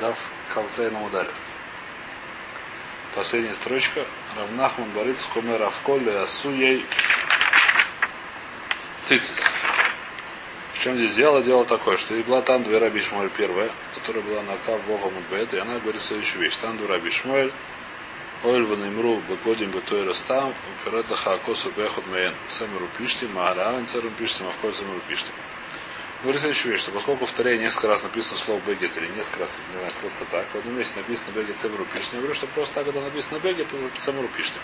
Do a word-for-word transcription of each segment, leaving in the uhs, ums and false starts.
Дав Кавцей на ударе. Последняя строчка. Рав Нахман Бариц Хумер Авколь Асу Ей Цицит. В чем здесь дело? Дело такое, что и была там две Раби Шмуэль первая, которая была на Кав Вова Мудбет, и она говорит следующую вещь. Там две Раби Шмуэль. Ольван имру бекодим бетуэ растам, упират лаха акосу бехот мээн. Цэмеру пишти, магаляан цэрум пишти, мавколь цэмеру пишти. Говорит следующую вещь, что поскольку в Торе несколько раз написано слово бегет, или несколько раз, не знаю, просто так, в одном месте написано бегет цэмеру пишти, я говорю, что просто так, когда написано бегет, то цэмеру пишти.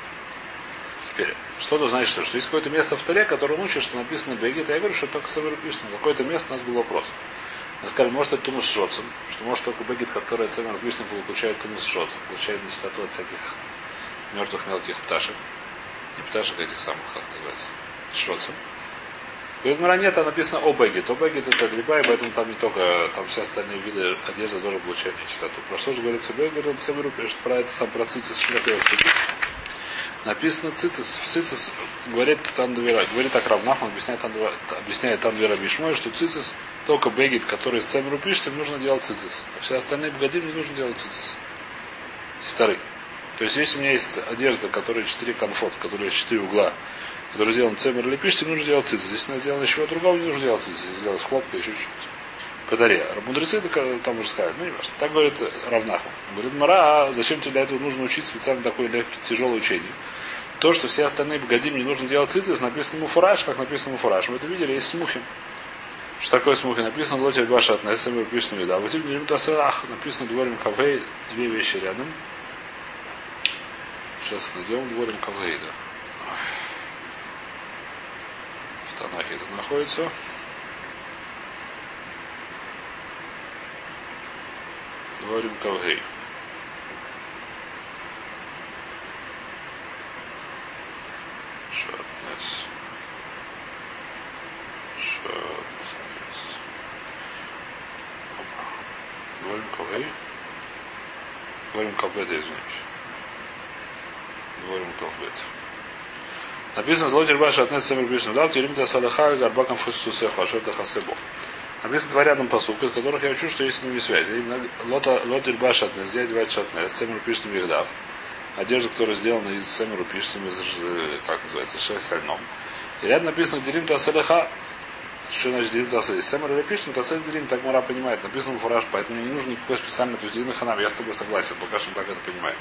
Теперь, что это значит, что, что есть какое-то место в Торе, которое учит, что написано бегет, я говорю, что только цэмеру пишти. Но какое-то место у нас был вопрос. Мы сказали, может это тумус шроцем, что может только бегит, который цемер обычно получает тумус шроцем, получает нечистоту от всяких мертвых мелких пташек, не пташек этих самых, как называется, шроцем. Говорит, ну нет, а написано о бегит, о бегит это гриба, и поэтому там не только, там все остальные виды одежды тоже получают нечистоту. Про что же говорится бегит, он цемеру пишет про это сам, про цицис, что такое цицис. Написано цицис, цицис говорит тандвера, говорит так Рав Нахман, объясняет тандвера, объясняет тандвера Бишмой, что цицис только бегит, который в цемеру пишет, им нужно делать цицис. А все остальные богодим не нужно делать цицис. И старый. То есть если у меня есть одежда, которая четыре конфот, которая четыре угла, которая сделана цемер или пишет, им нужно делать цицис. Если она сделана чего другого, не нужно делать цицис. Если сделать хлопка, еще чуть-чуть. Подаре. Мудрецы там уже сказали, ну не важно. Так говорит Рав Нахман. Говорит, Мара, а зачем тебе для этого нужно учить специально такое легкое, тяжелое учение? То, что все остальные богодим не нужно делать цицис, написано муфураж, как написано муфураж. Мы это видели, есть смухи. Что такое смухи? Написано лотер башат, на СМР пишет вида. А вот именно Дасах написано дворим кавей, две вещи рядом. Сейчас найдем дворим кавей, да. В Танахе это находится. Дворим кавей. Шатнес. Шатнес. Дворим кавей. Дворим кавбет, извините. Дворим кавбет. Написано, злотер баш шатнес самир бишну дав, тирим да салаха гарбакам фусусеху, ашер да хасебо. Написано два рядом посылка, из которых я учу, что есть с ними связь. Лот Ильба Шатнес, Зять Вайт Шатнес, Семеру Пиштем Вигдав. Одежда, которая сделана из Семеру Пиштем, из, как называется, шесть сальном. И рядом написано Дерим Тасалеха. Что значит Дерим Тасалеха? Семеру или Пиштем, Тасалех Дерим, так Мара понимает. Написано фураж, поэтому мне не нужно никакой специальной тузделины ханам. Я с тобой согласен, пока что так это понимаю.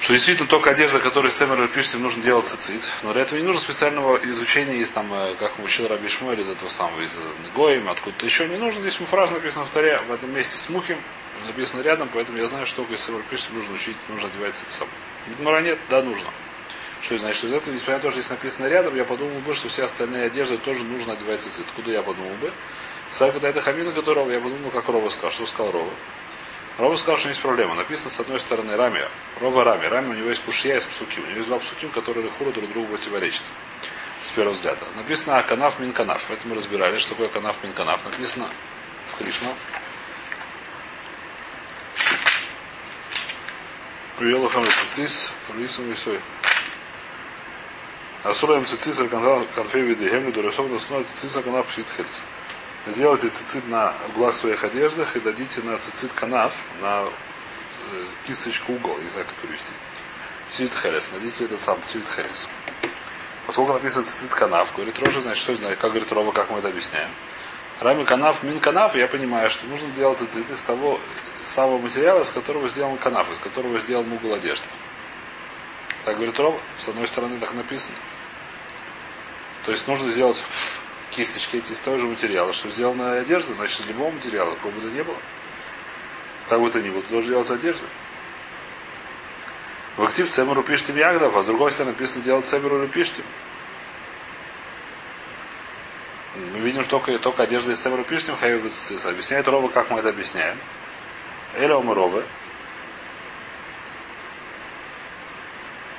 Что действительно только одежда, которую Семеру Пиштем, нужно делать цицит. Но для этого не нужно специального изучения, из там, как мы учили Раби Шмуэль, из этого самого, из Гоим, откуда-то еще. Не нужно, здесь муфраж написано в Торе, в этом месте с мухим, написано рядом, поэтому я знаю, что только из Семеру Пиштем нужно учить, нужно одевать цицит сам. Мара нет, да, нужно. Что значит, что из этого, несмотря на то, что здесь написано рядом, я подумал бы, что все остальные одежды тоже нужно одевать цицит. Куда я подумал бы? Сарка Тайта Хамина, которого я подумал, как Рова сказал. Что сказал Рова? Рова сказал, что есть проблема. Написано с одной стороны Рами, Рова Рами. Рами у него есть кушья и псуким. У него есть два псуким, которые лихуру друг другу противоречат. С первого взгляда. Написано а канав мин канав. Это мы разбирали, что такое канав мин канав. Написано в Кришна. Уелахам цицис, рисом весой. Асураем цицис, арканал конфеви дегемлю, дуресов, доснует цицис, арканав шитхелис. Сделайте цицит на углах своих одеждах и дадите на цицит канав, на кисточку угол, не знаю, как перевести. Цицит хелес, найдите этот сам цицит хелес. Поскольку написано цицит канав, говорит Рожа, значит, что знает, как говорит Рова, как мы это объясняем. Рами канав, мин канав, я понимаю, что нужно делать цицит из того самого материала, из которого сделан канав, из которого сделан угол одежды. Так говорит Рова, с одной стороны так написано. То есть нужно сделать... Кисточки эти из того же материала, что сделана одежда, значит, из любого материала, какого бы то ни было, как бы то ни было, ты должен делать одежду. В актив цемеру пиштим ягдов, а с другой стороны написано делать цемеру пиштим. Мы видим, что только, только одежда из цемеру пиштим хайвы цицис. Объясняет Рова, как мы это объясняем. Элеом и Ровы.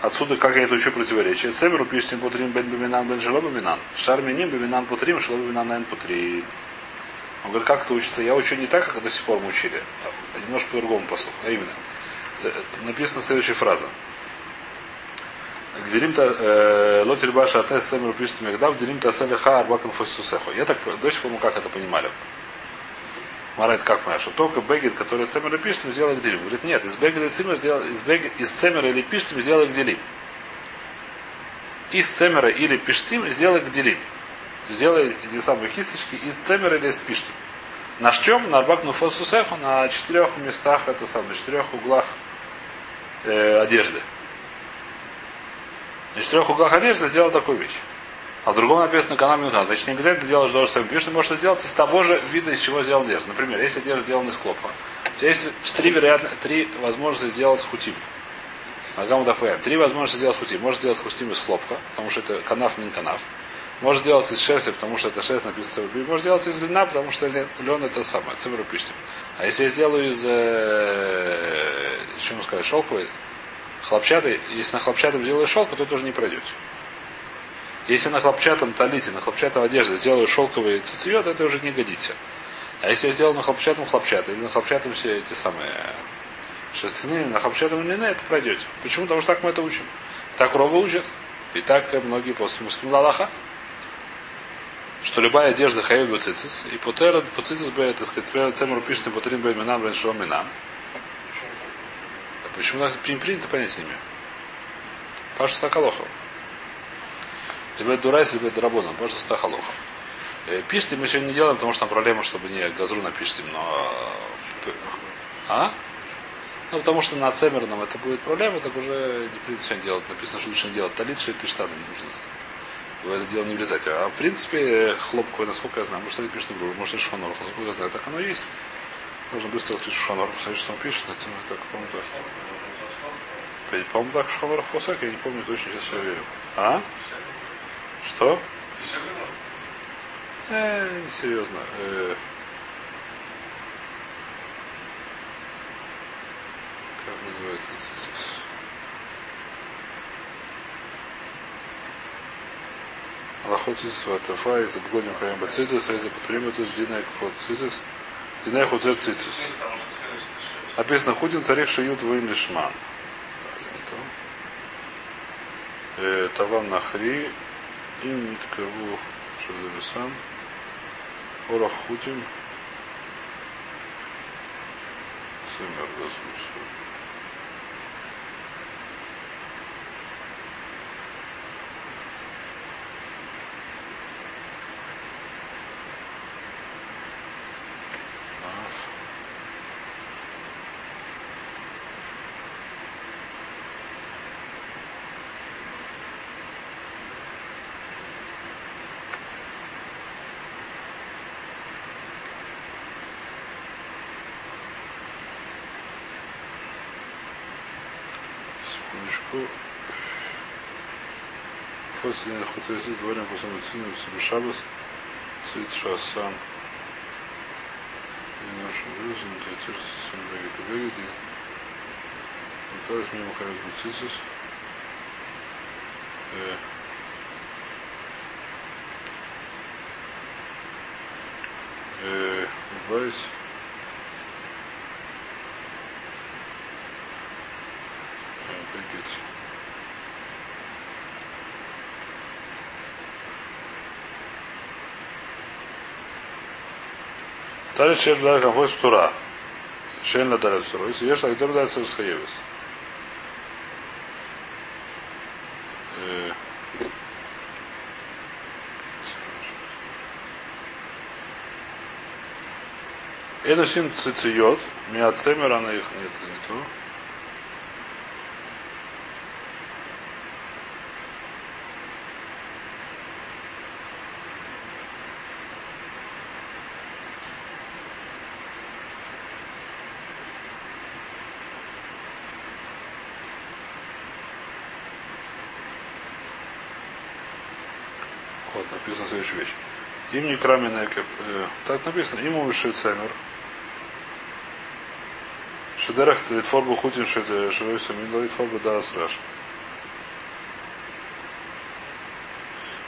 Отсюда, как я это учу, противоречие. Цемеру пиштим путрим бен биминан бен жило биминан. Шар миним биминан путрим, шло биминан найн путрим. Он говорит, как это учится? Я учу не так, как до сих пор мы учили, а немножко по-другому посыл. А именно, написана следующая фраза. Гдерим-то лотер баша атес цемеру пиштим ягдав, дерим-то аселеха арбакан фосусехо. Я так до сих пор мы как это понимали. Марет, как понимаешь, что только бегет, который цемер и пиштим, сделай гделим. Говорит, нет, из бегет и цемер, из, бегет, из цемера или пиштим сделай гделим. Из цемера или пиштим сделай гделим. Сделай эти самые кисточки из цемера или из пиштим. На чем? На арбак нуфосу сеху, на четырех местах, это самое, на четырех углах э, одежды. На четырех углах одежды сделал такую вещь. А в другом написано канам юнга. Значит, не обязательно делаешь то же самое. Пишешь, ты можешь это сделать из того же вида, из чего сделал одежду. Например, если одежда сделана из клопа, у тебя есть три, вероятно, три возможности сделать хутим. Три возможности сделать хутим. Можешь сделать хутим из хлопка, потому что это канав мин канав. Можешь делать из шерсти, потому что это шерсть написано цемерупиштим. Можешь делать из льна, потому что лен это самое, цемерупиштим. А если я сделаю из, э, что можно сказать, шелковой, хлопчатой, если на хлопчатом сделаю шелку, то тоже не пройдете. Если на хлопчатом талите, на хлопчатой одежде сделаю шелковые цитье, то это уже не годится. А если я сделаю на хлопчатом хлопчатый, или на хлопчатом все эти самые шерстяные, на хлопчатом льняные, это пройдете. Почему? Потому что так мы это учим. Так Рова учат, и так многие после муским Аллаха. Что любая одежда хаев бы цицис, и потер по цицис бы, так сказать, цемру пишет, и потерин бы минам, блин, шо минам. А почему так не принято понять с ними? Паша Стахалохов. Либо дурайс, либо драбона, Паша Стахалохов. Пишите мы сегодня не делаем, потому что там проблема, чтобы не газру напишите, но... А? Ну, потому что на цемерном это будет проблема, так уже не принято сегодня делать. Написано, что лучше не делать. Талит, что и пиштана не нужно. В это дело не влезать. А в принципе, хлопковый, насколько я знаю, может, это пишет на грубо, может, это шванорх, насколько я знаю, так оно и есть. Можно быстро открыть шванорх, посмотреть, что он пишет, на тему, так, по-моему, так. По-моему, так, шванорх фосак, я не помню точно, сейчас проверю. А? Что? Э, несерьезно. Э, как называется цицис? Аллахотис, ватафа, из обгоним хаямба цицис, а из апотримитус, динайхот цицис, динайхот цицис. Написано, худин царих шиют воин лишман. Таван нахри, им ниткаву шадависан, орах худин, сэмер газмусу. После хутази дворим после медицины в Сибишабас, Сид Шасан, и нашим грузом, Татир Симбрегит и Бегиди, Наталья Мима Хамед Буцицис, Байс, Бегиди. Талит шеш бля конфой стура. Шен на талит стура. Если ешь, а где дается из хаевис? Это сим цицит. Миа цемера на их нет. Не то. Написано следующая вещь. Им не краменная кеп. Так написано. Им увеши цемер. Шедерах талитфорбу хутин шевойся миндалитфорбу да асраш.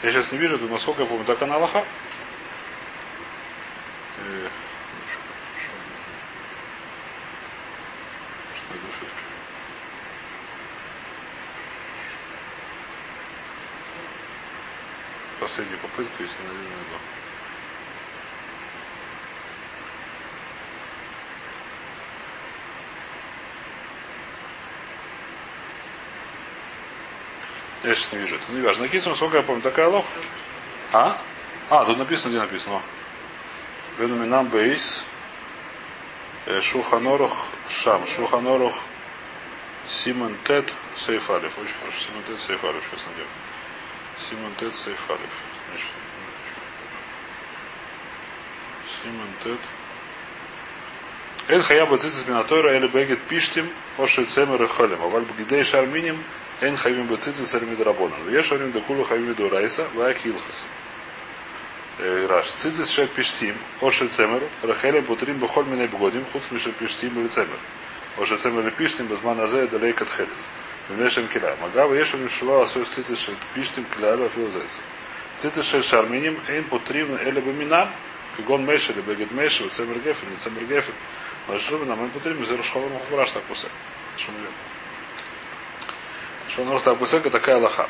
Я сейчас не вижу, но насколько я помню, так она лоха. Что это все-таки? Последняя попытка, если, наверное, да. Я сейчас не вижу это. Ну, не важно. Накинцем, сколько я помню, такая лох. А? А, тут написано, где написано. Венуминам бейс. Шуханорух Шам. Шуханорух Симон Тет Сейфалев. Очень хорошо. Симон Тет Сейфалев. Сейчас найдем. Симон Тет Сейфалев. Симон Тет. Эль хаяба цицит минатора, эль бегет пиштим, оши цемер и холем. А валь бгидей шарминим, эль хавим бецицит сармид рабонан. Веш арим декулу хавим дурайса, ваях илхас. Раш. Цицит шель пиштим, оши цемер, рахелем бутрим бухоль минай бгодим, хуц мишель пиштим или цемер. Оши цемер и пиштим, безман азея далейк от хелес. Венешем киля. Магава ешем мишува асой цицит шель пиштим киля лафил зайца. Цицит шель шарминим, эль бутрим эль буминам, кигон меши, или бегет меши, или цемер гефель, или цемер гефель. Машрубин, а мы потребим из Рушхова Мухбраш так пусек. Шумлин. Шумлин так пусек, такая Аллаха.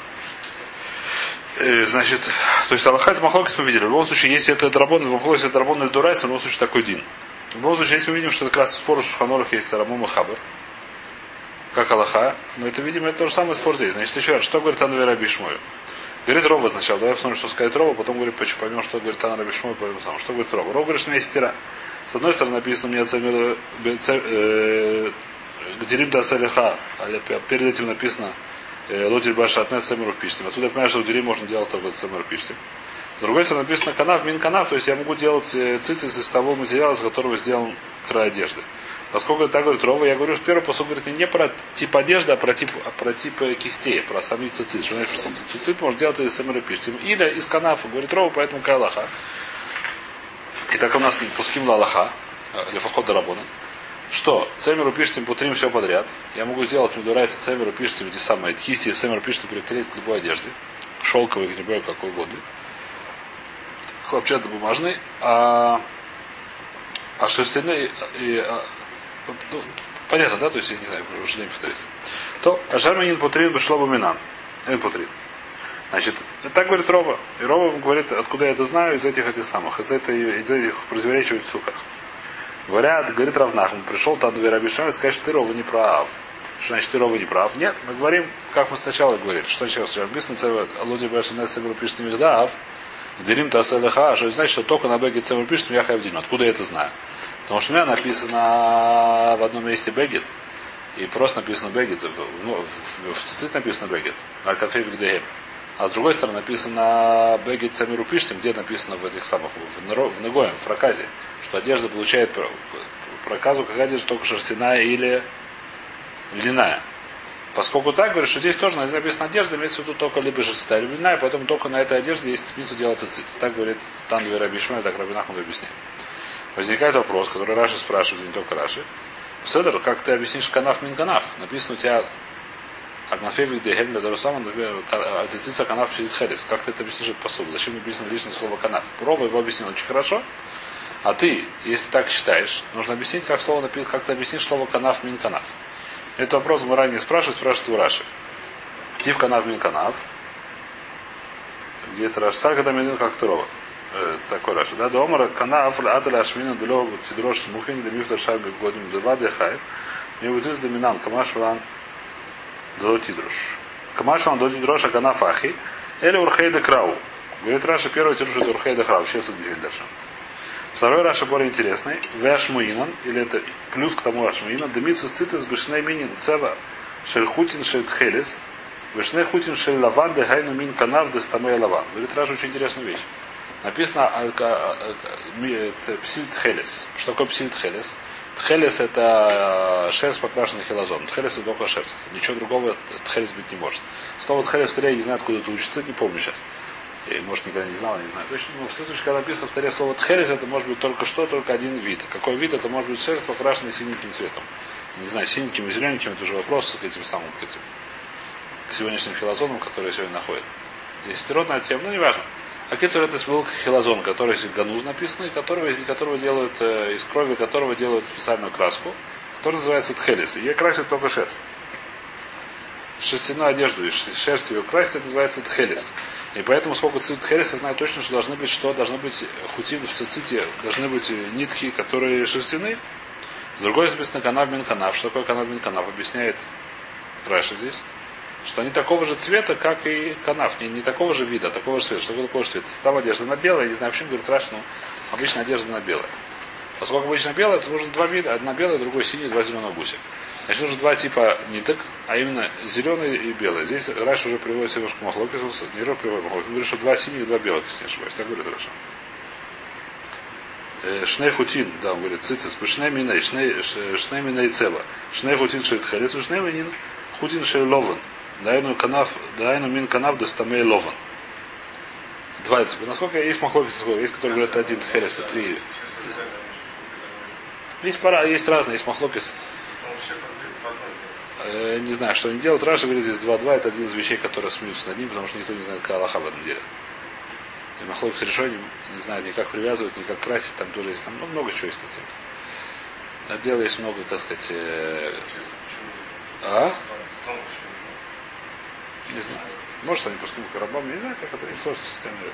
Значит, то есть Аллаха это Махлокис мы видели. В любом случае, если это Драбон, Махлокис это Драбон или Дурайс, в любом случае такой дин. В любом случае, если мы видим, что как раз спор в Шуханорах есть Рамум и Хабар, как Аллаха, мы это видим, это то же самое спор здесь. Значит, еще раз, что говорит Анвер Абишмою? Говорит Роба сначала, давай посмотрим, что сказать Роба, потом говорит, поймем, что говорит Анвер Абишмою, поймем сам. Что говорит Роба? Роба говорит, что у меня есть стира. С одной стороны написано мне Цемер Гдерим да Салиха, а перед этим написано Лотель Башатне Цемеру Пиштим. Отсюда я понимаю, что у Дерим можно делать только Цемер Пиштим. С другой стороны написано Канав, Мин Канав, то есть я могу делать цицис из того материала, из которого сделан край одежды. Поскольку так говорит Рова, я говорю, в первую посуду говорит не про тип одежды, а про тип, а про тип кистей, про сами цицит. Что написано цицит можно делать из Цемеру Пиштим. Или из Канафа, говорит Рова, поэтому Кайлаха. И так у нас пуским лалаха, лефахот дарабона, что цемеру пишет им путрим все подряд. Я могу сделать медурайса цемеру пишет им те самые тхисти, цемеру пишет им приклеить к любой одежде, к шелковой, к любой, какой угодно. Хлопчатый бумажный, а, а шерстяной, и, а, ну, понятно, да, то есть я не знаю, уже не повторится. То ажарминин путрин бы шло бы минан, эн путрин. Значит, так говорит Роба. И Роба говорит, откуда я это знаю, из этих этих самых, из, этой, из этих противоречивых суках. Говорят, говорит Равнах, он пришел там Анвер Абишмой и сказал, что ты Рова не прав. Что значит ты Рова не прав? Нет, мы говорим, как мы сначала говорили, что сейчас написано, люди большинства Цемер пишет Мигдаав, Делим Тасалиха, что значит, что только на Бегет Цемер пишет, я хай в Делим. Откуда я это знаю? Потому что у меня написано в одном месте Бегет. И просто написано Бегет. В Цицит написано Бегет. Аль-Катфейб Гдеем. А с другой стороны написано Бегит Цемеру Пиштим, где написано в этих самых, в Негоем, в проказе, что одежда получает проказу, как одежда только шерстяная или льняная. Поскольку так, говорю, что здесь тоже написано одежда, имеется в виду только либо шерстяная, либо льняная, поэтому только на этой одежде есть спицу делается цицит. Так говорит Анвер Абишмой, так Рабби Нахман объясняет. Возникает вопрос, который Раши спрашивает, не только Раши. Седер, как ты объяснишь канав мин канав? Написано у тебя Акнафевик Дехем для Дарусама, Ацицит Канав Псилит Херес. Как ты это объяснишь этот посуд? Зачем написано лишнее слово Канав? Роба его объяснил очень хорошо. А ты, если так считаешь, нужно объяснить, как, слово, как ты объяснишь слово Канав Мин Канав. Этот вопрос мы ранее спрашивали, спрашивают у Раши. Тип Канав Мин Канав. Где-то Раши. Так это Мин как Турова. Такой Раши. Да, Домара Канав Аталя Ашмина Дулева Тидрош Мухин Демифтер Шайбек Годим Дува Дехаев. Не выдвинут Доминан Камаш Ван. Дотидрош. Камашан дотидроша канафахи. Или урхейда крау. Говорит Раша, первый тирушит урхейда крау. Сейчас отбили дальше. Второй Раша более интересный. Вэшмуинан. Или это плюс к тому Ашмуинан. Демитсус цитис бешней минин цева. Шельхутин шельтхелис. Бешней хутин шель лаван де гайну мин канав де стамэ лаван. Говорит Раша очень интересную вещь. Написано псильтхелис. Что такое псильтхелис? Тхелес это шерсть, покрашенная хилозоном. Тхелес это только шерсть. Ничего другого тхелес быть не может. Слово тхелес в Торе не знает, откуда это учится, не помню сейчас. Я, может, никогда не знал, не знаю. Точно, но в случае, когда написано в Торе слово тхелес, это может быть только что, только один вид. Какой вид? Это может быть шерсть, покрашенная синеньким цветом. Не знаю, синеньким и зелененьким, это уже вопрос к этим самым, к этим, к сегодняшним хилозонам, которые сегодня находят. Есть родная тема, но не важно. А Китер это был хилозон, который из гануз написан, и которого, из которого делают, из крови которого делают специальную краску, которая называется тхелис. Ее красят только шерсть. Шерстяную одежду, и шерсть ее красит, это называется тхелис. И поэтому, сколько цит тхелис, я знаю точно, что должны быть что? Должны быть хутим в циците, должны быть нитки, которые шерстяны. Другое написано канав мин канав. Что такое канав мин канав? Объясняет Раша здесь. что они такого же цвета, как и канав. Не, не такого же вида, а такого же цвета. Что такое такого же цвета? Там одежда на белое, не знаю, почему, говорит, Раши, ну, отличная одежда на белое. Поскольку обычно белое, то нужно два вида. Одна белая, другой синий, два зеленого гуся. Значит, нужно два типа ниток, а именно зеленый и белый. Здесь Раши уже приводит немножко махлокис, не Раши приводит махлокис. Он говорит, что два синих и два белых, если не ошибаюсь. Так говорит Раши. Шнейхутин, да, он говорит, цицит, шнейминей, шнейминей цела. Шнейхутин шейтхарец, шнейминин, хутин шейлован. Дайну канав, дайну мин канав достамей лован. Два типа. Насколько есть махлокис, есть, которые говорят один херес, а три. Есть пара, есть разные, есть махлокис. Не знаю, что они делают. Раши говорит, здесь два-два, это один из вещей, которые смеются над ним, потому что никто не знает, какая Аллаха в этом деле. И махлок с решением не знает, ни как привязывать, ни как красить, там тоже есть, там ну, много чего есть, кстати. На дело есть много, так сказать. Э... А? Не знаю. Может, они пускают коробам, не знаю, как это, не сложно с ними.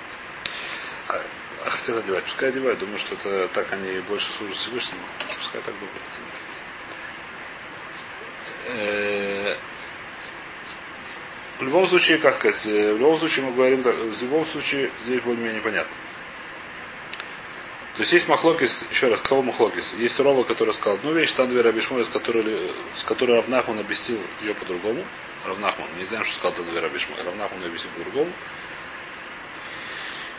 А, а хотят одевать, пускай одевают, думаю, что это так они больше служат Всевышнему, пускай так думают. В любом случае, как сказать, в любом случае мы говорим так, в любом случае здесь более-менее понятно. То есть есть махлокис, еще раз, кто махлокис? Есть Рова, который сказал одну вещь, Тандвей Раби Шмуэль, с которой, с которой Равнахман объяснил ее по-другому. Равнахман, не знаем, что сказал Тандвей Раби Шмуэль, Равнахман объяснил по-другому.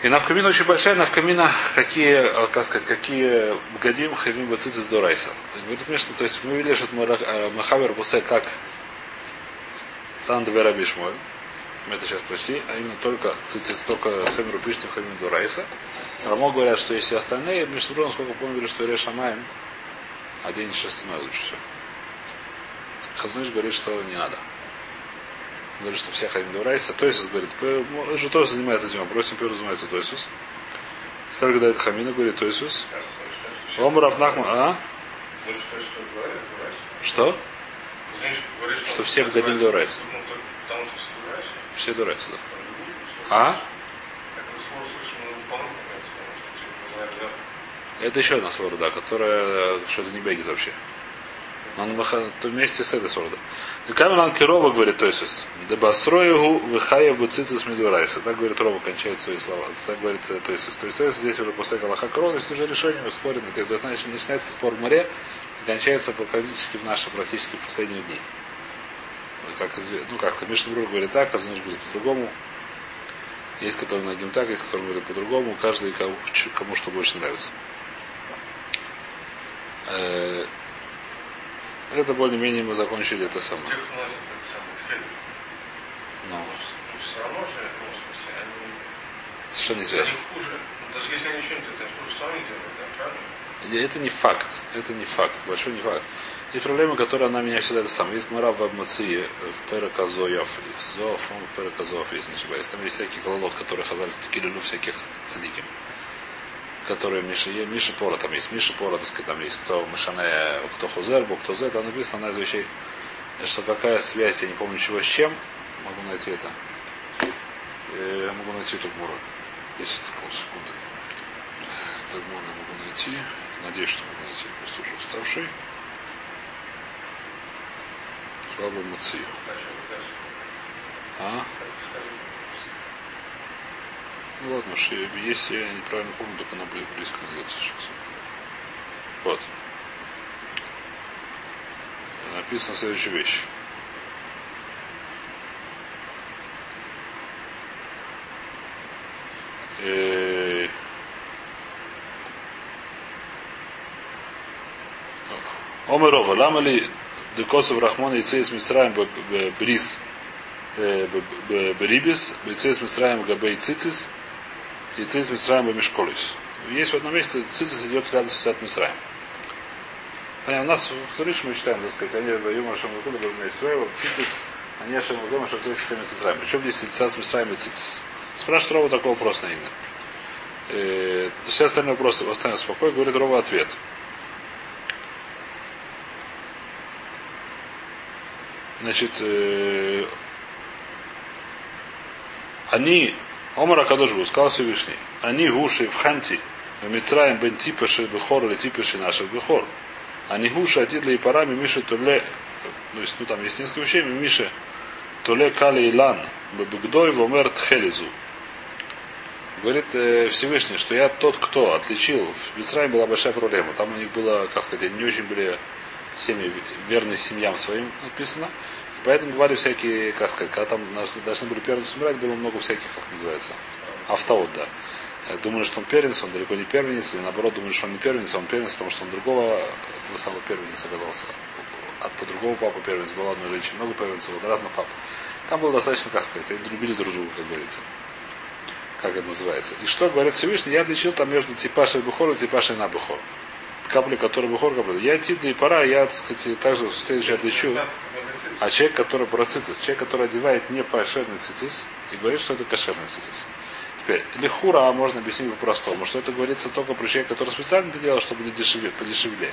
И навкамина очень большая, навкамина какие, как сказать, какие гадим хавим бацицис до райса. То есть мы видели, что Махавер Бусе как Тан Две Раби Шмуэль. Мы это сейчас прочли, а именно только цицис, только сэм рупишним хавим до райса. Рамо говорят, что есть и остальные, между другом, сколько помнили, что Реш Шамаем оденет шерстяной лучше всего. Хазныш говорит, что не надо. Говорит, что все хавим до райса. Тойсус говорит, что занимается зима, бросим, переразумается Тойсус. Старик дает хамина, говорит Тойсус. Омуров Нахман, а? Что? Что все годим до райса. Все до райса, да. А? Это еще одна свора, да, которая что-то не бегит вообще. Он вместе с этой сордой. Камеран Кирова говорит, то есть, дебастроигу выхаев бы цицис медурайса. Так говорит Рова, кончает свои слова. Так говорит, то есть, то есть, то есть здесь уже после Галаха Крона, здесь уже решение спорено. Значит, начинается спор в море, и кончается практически в наши, практически в последние дни. Как, ну как-то Мишнабрур говорит так, а Зуниш говорит по-другому. Есть, которые над ним так, есть, которые говорят по-другому. Каждый кому, кому что больше нравится. Это более-менее мы закончили это самое. Тех носят этот самый фильм. Ну. Все равно же, в том смысле, они... Совершенно не связано. Даже если они что-нибудь, это что же сами делают, да, правильно? Это не факт. Это не факт. Большой не факт. Есть проблема, которая она меня всегда это самое. Есть Мара в Абмации, в Пераказоев, Зоф, в Пераказоев, если не ошибаюсь. Там есть всякие кололот, которые хазали в Текилюлю всяких цадиким. Которые Миша, Миша Пора там есть, Миша Пора, так сказать, там есть, кто Мишане, кто Хузербу, кто Зет, там написано одна из вещей, что какая связь, я не помню чего с чем, могу найти это, я могу найти эту гмуру, если полсекунды, эту гмуру я могу найти, надеюсь, что могу найти, просто уже уставший, Баба Маци. А? Ну ладно, что если я неправильно помню, так она близко найдется сейчас. Вот. Написана следующая вещь. Э... Омерова, ламали декосов Рахмана и Цейс Мицраем Бриз Брибис, Цейс Мицраем Габей Цицис. И цицит Мисраем и Мишколис. Есть в одном месте, цицит идет рядом с цицит Мисраем. Понятно, у нас в Туриш мы читаем, так сказать, они Юмар Шамакуда, Бурмей Сраева, цицит, они Ашаму Гома, Шамакуда, Шамакуда, Мисраем. Причем здесь цицит Мисраем и цицит. Спрашивает Рова такой вопрос на имя. Все остальные вопросы оставим в спокойно, говорит Рова ответ. Значит, они... Омар Акадожбу сказал Всевышний. Они гуши в ханти, в Мицраем бен типеши бехор или типеши наших бехор. Они гуши, атидли и парами, миши турле. То есть, ну там есть несколько вещей, миши Толе Кали Илан, Бабигдой Вомер Тхелизу. Говорит Всевышний, что я тот, кто отличил. В Мицраиме была большая проблема. Там у них было, как сказать, они не очень были семьи, верны семьям своим написано. И поэтому бывали всякие, как сказать, когда там должны были первенцы умирать, было много всяких, как называется, автоот, да. Думали, что он первенец, он далеко не первенец, или наоборот, думали, что он не первенец, а он первенец, потому что он другого выставил первенец оказался. От по-другому папа первенец, была одна женщина, много первенцев, вот разных пап. Там было достаточно, как сказать, они любили друг друга, как говорится. Как это называется. И что говорит Всевышний, я отличил там между типашей Бухор и типашей на Бухор. Капли, которые Бухор, капли. Я Тида и Пара, я, так сказать, также в следующий отличу. А человек, который про цицис, человек, который одевает не кошерный цицис, и говорит, что это кошерный цицис. Теперь, лихура можно объяснить по-простому, что это говорится только про человека, который специально это делал, чтобы не дешевле, подешевле.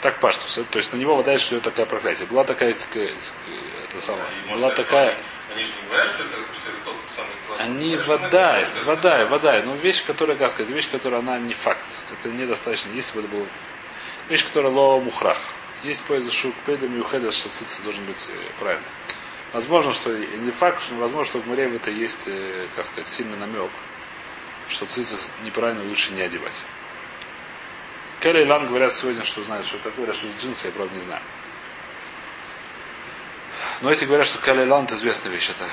Так паштус. То есть на него выдает, что это такое проклятие. Была такая, это самое, была такая... Они же не говорят, что это, что это тот самый классный. Они вода, вода, вода. Но вещь, которая, как сказать, вещь, которая, она не факт. Это недостаточно. Если бы это было... Вещь, которая лоа мухрах. Есть поезд шукпедами у хеда, что цицис должен быть правильно. Возможно, что... Не факт, что возможно, что в море в это есть, как сказать, сильный намек, что цицис неправильно лучше не одевать. Келли и Лан говорят сегодня, что знают, что это такое, а что джинсы, я правда не знаю. Но эти говорят, что Калилан это известная вещь, это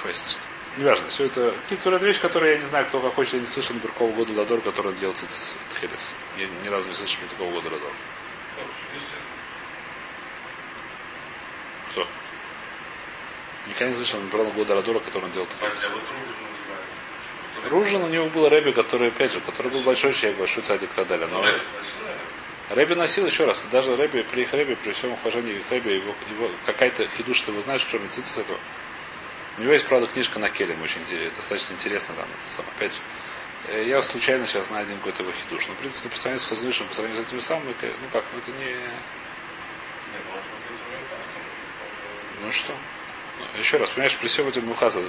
хвастно, что. Неважно, все это. Какие-то вещи, которые я не знаю, кто как хочет, я не слышал ни про какого года Ладор, который делал Цицис Тхелес. Я ни разу не слышал ни такого года Ладор. Кто? Никогда не слышал ни про года Ладора, который он делал Тхелес. Ружин у него был Рэби, который, опять же, который был большой человек, большой цадик и так далее. Но... Рэби носил еще раз, даже Рэби, при их Рэби, при всем ухажении к Рэби, его, его какая-то хидуш, что вы знаешь, кроме цицис этого. У него есть, правда, книжка на келем, очень достаточно интересно там, это самое. Опять же, я случайно сейчас найду какой-то его хидуш. Но, в принципе, по сравнению с Хазнышем, по сравнению с этими самыми, ну как, ну это не... Ну что? Еще раз, понимаешь, при всем этом ухаза.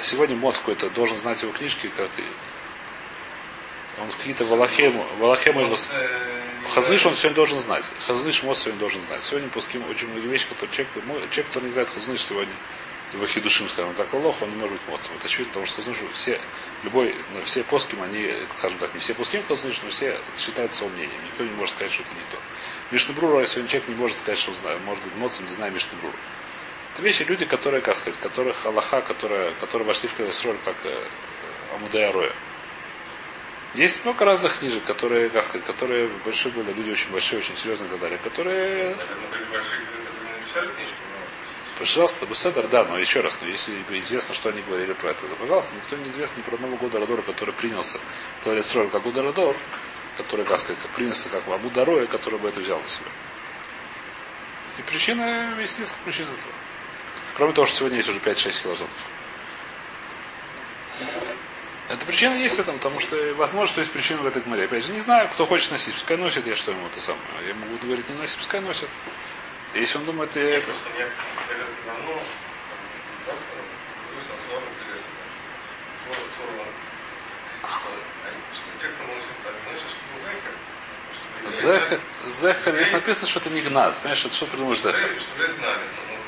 Сегодня мод какой-то должен знать его книжки, как и... Он какие-то Валахему, Валахему его... Хазныш он сегодня должен знать. Хазныш мост сегодня должен знать. Сегодня пуским очень многие вещи, которые человек, человек, который не знает Хазныш сегодня, его хидушим, скажем так, лох, он не может быть моцом. Это очевидно, потому что Хазныш все, любой, все пуским, они, скажем так, не все пуским Хазныш, но все считаются мнением. Никто не может сказать, что это не то. Мишнебрура сегодня человек не может сказать, что он знает. Может быть моцом, не зная Мишнебрура. Это вещи, люди, которые, как сказать, которых Аллаха, которые, которые вошли в Кавесроль, как Амудая Роя. Есть много разных книжек, которые, как сказать, которые большие были, люди очень большие, очень серьезные и так далее, которые... Пожалуйста, Бусседер, да, но еще раз, но если известно, что они говорили про это, то, пожалуйста, никто не известно ни про одного года Радора, который принялся, который строил как года Радор, который, как сказать, принялся как Аму Дароя, который бы это взял на себя. И причина, есть несколько причин этого. Кроме того, что сегодня есть уже пять-шесть хилозонов. Эта причина есть в этом, потому что возможно, что есть причина в этой гмаре. Опять же, не знаю, кто хочет носить, пускай носит, я что ему это самое. Я могу говорить, не носит, пускай носит. Если он думает, я это... Зехер, Зехер, здесь написано, что это не гназ, понимаешь, что придумал Зехер.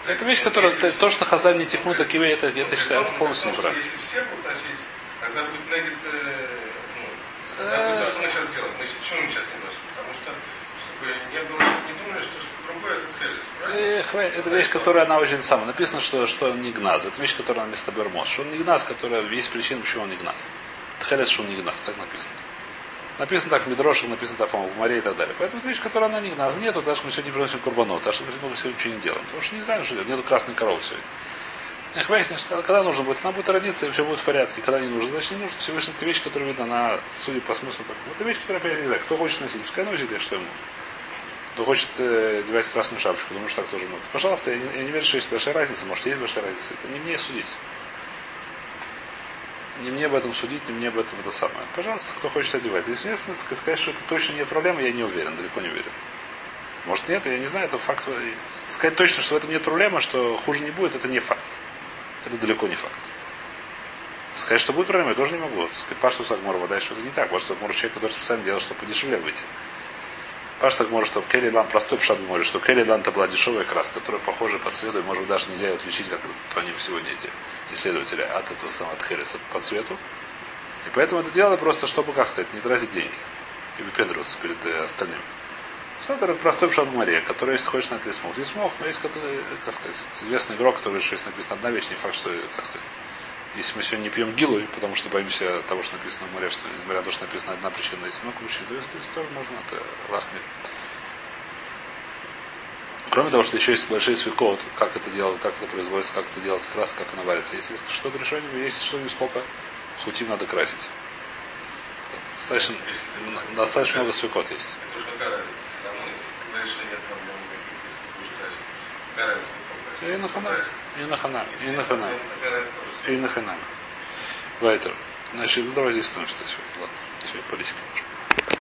Это вещь, которая, то, что хазам не тихнут, так и вы, это, это считаю, это полностью неправильно. Когда будет негит, ну, а что мы сейчас делаем? Мы сейчас, почему мы сейчас не носим? Потому что, чтобы не думали, не думали, что другое это хелес, правильно? Хвей, это вещь, которая она очень сама. Написано, что, что он не гназ. Это вещь, которая на место бермот. Что он не гназ, которая есть причина, почему он не гназ. Хелес, что он не гназ, так написано. Написано так в Мидрошах, написано так, по-моему, в море и так далее. Поэтому это вещь, которая она не гназ. Нету, даже мы сегодня не приносим курбанот, даже мы сегодня ничего не делаем. Потому что не знаем, что делать. Нету красной коровы сегодня. Эх, выяснишь, когда нужно будет, она будет родиться, и все будет в порядке. Когда не нужно, значит не нужно. Всевышний, это вещь, которая видно, она, судя по смыслу, так. Это вещь, которая, опять, не знаю, кто хочет носить, пускай носит, я что ему. Кто хочет э, одевать красную шапочку, думаю, что так тоже может. Пожалуйста, я не, я не верю, что есть большая разница, может, есть большая разница. Это не мне судить. Не мне об этом судить, не мне об этом это самое. Пожалуйста, кто хочет одевать. Если нет, сказать, что это точно нет проблемы, я не уверен, далеко не уверен. Может, нет, я не знаю, это факт. Сказать точно, что в этом нет проблемы, что хуже не будет, это не факт. Это далеко не факт. Сказать, что будет проблема, я тоже не могу. Сказать, Паштус Агмор, вода, что это не так. Паштус Агмор, человек, который специально делал, чтобы подешевле выйти. Паша так может, что келилан простой пшат море, что келилан это была дешевая краска, которая похожа по цвету, и может даже нельзя ее отличить, как они сегодня эти исследователи от этого самого от хереса по цвету. И поэтому это делали просто, чтобы, как сказать, не тратить деньги и выпендриваться перед остальными. Что это простой пшат-море, который, если хочешь, на это лисмов. Лисмов, но есть, как сказать, известный игрок, который еще есть написано одна вещь, не факт, что, как сказать, если мы сегодня не пьем гилу, потому что боимся того, что написано в море, что говорят, что написано одна причина, если мы ключи, то есть тоже можно, это лахмир. Кроме того, что еще есть большие свекот, как это делать, как это производится, как это делать, краска, как она варится. Если что-то решение, если что-нибудь сколько, хутим надо красить. Достаточно, достаточно много свекот есть. И на хана, и на хана, и на хана, и на хана. Поэтому, значит, ну давай здесь становимся сегодня, ладно, сегодня политика.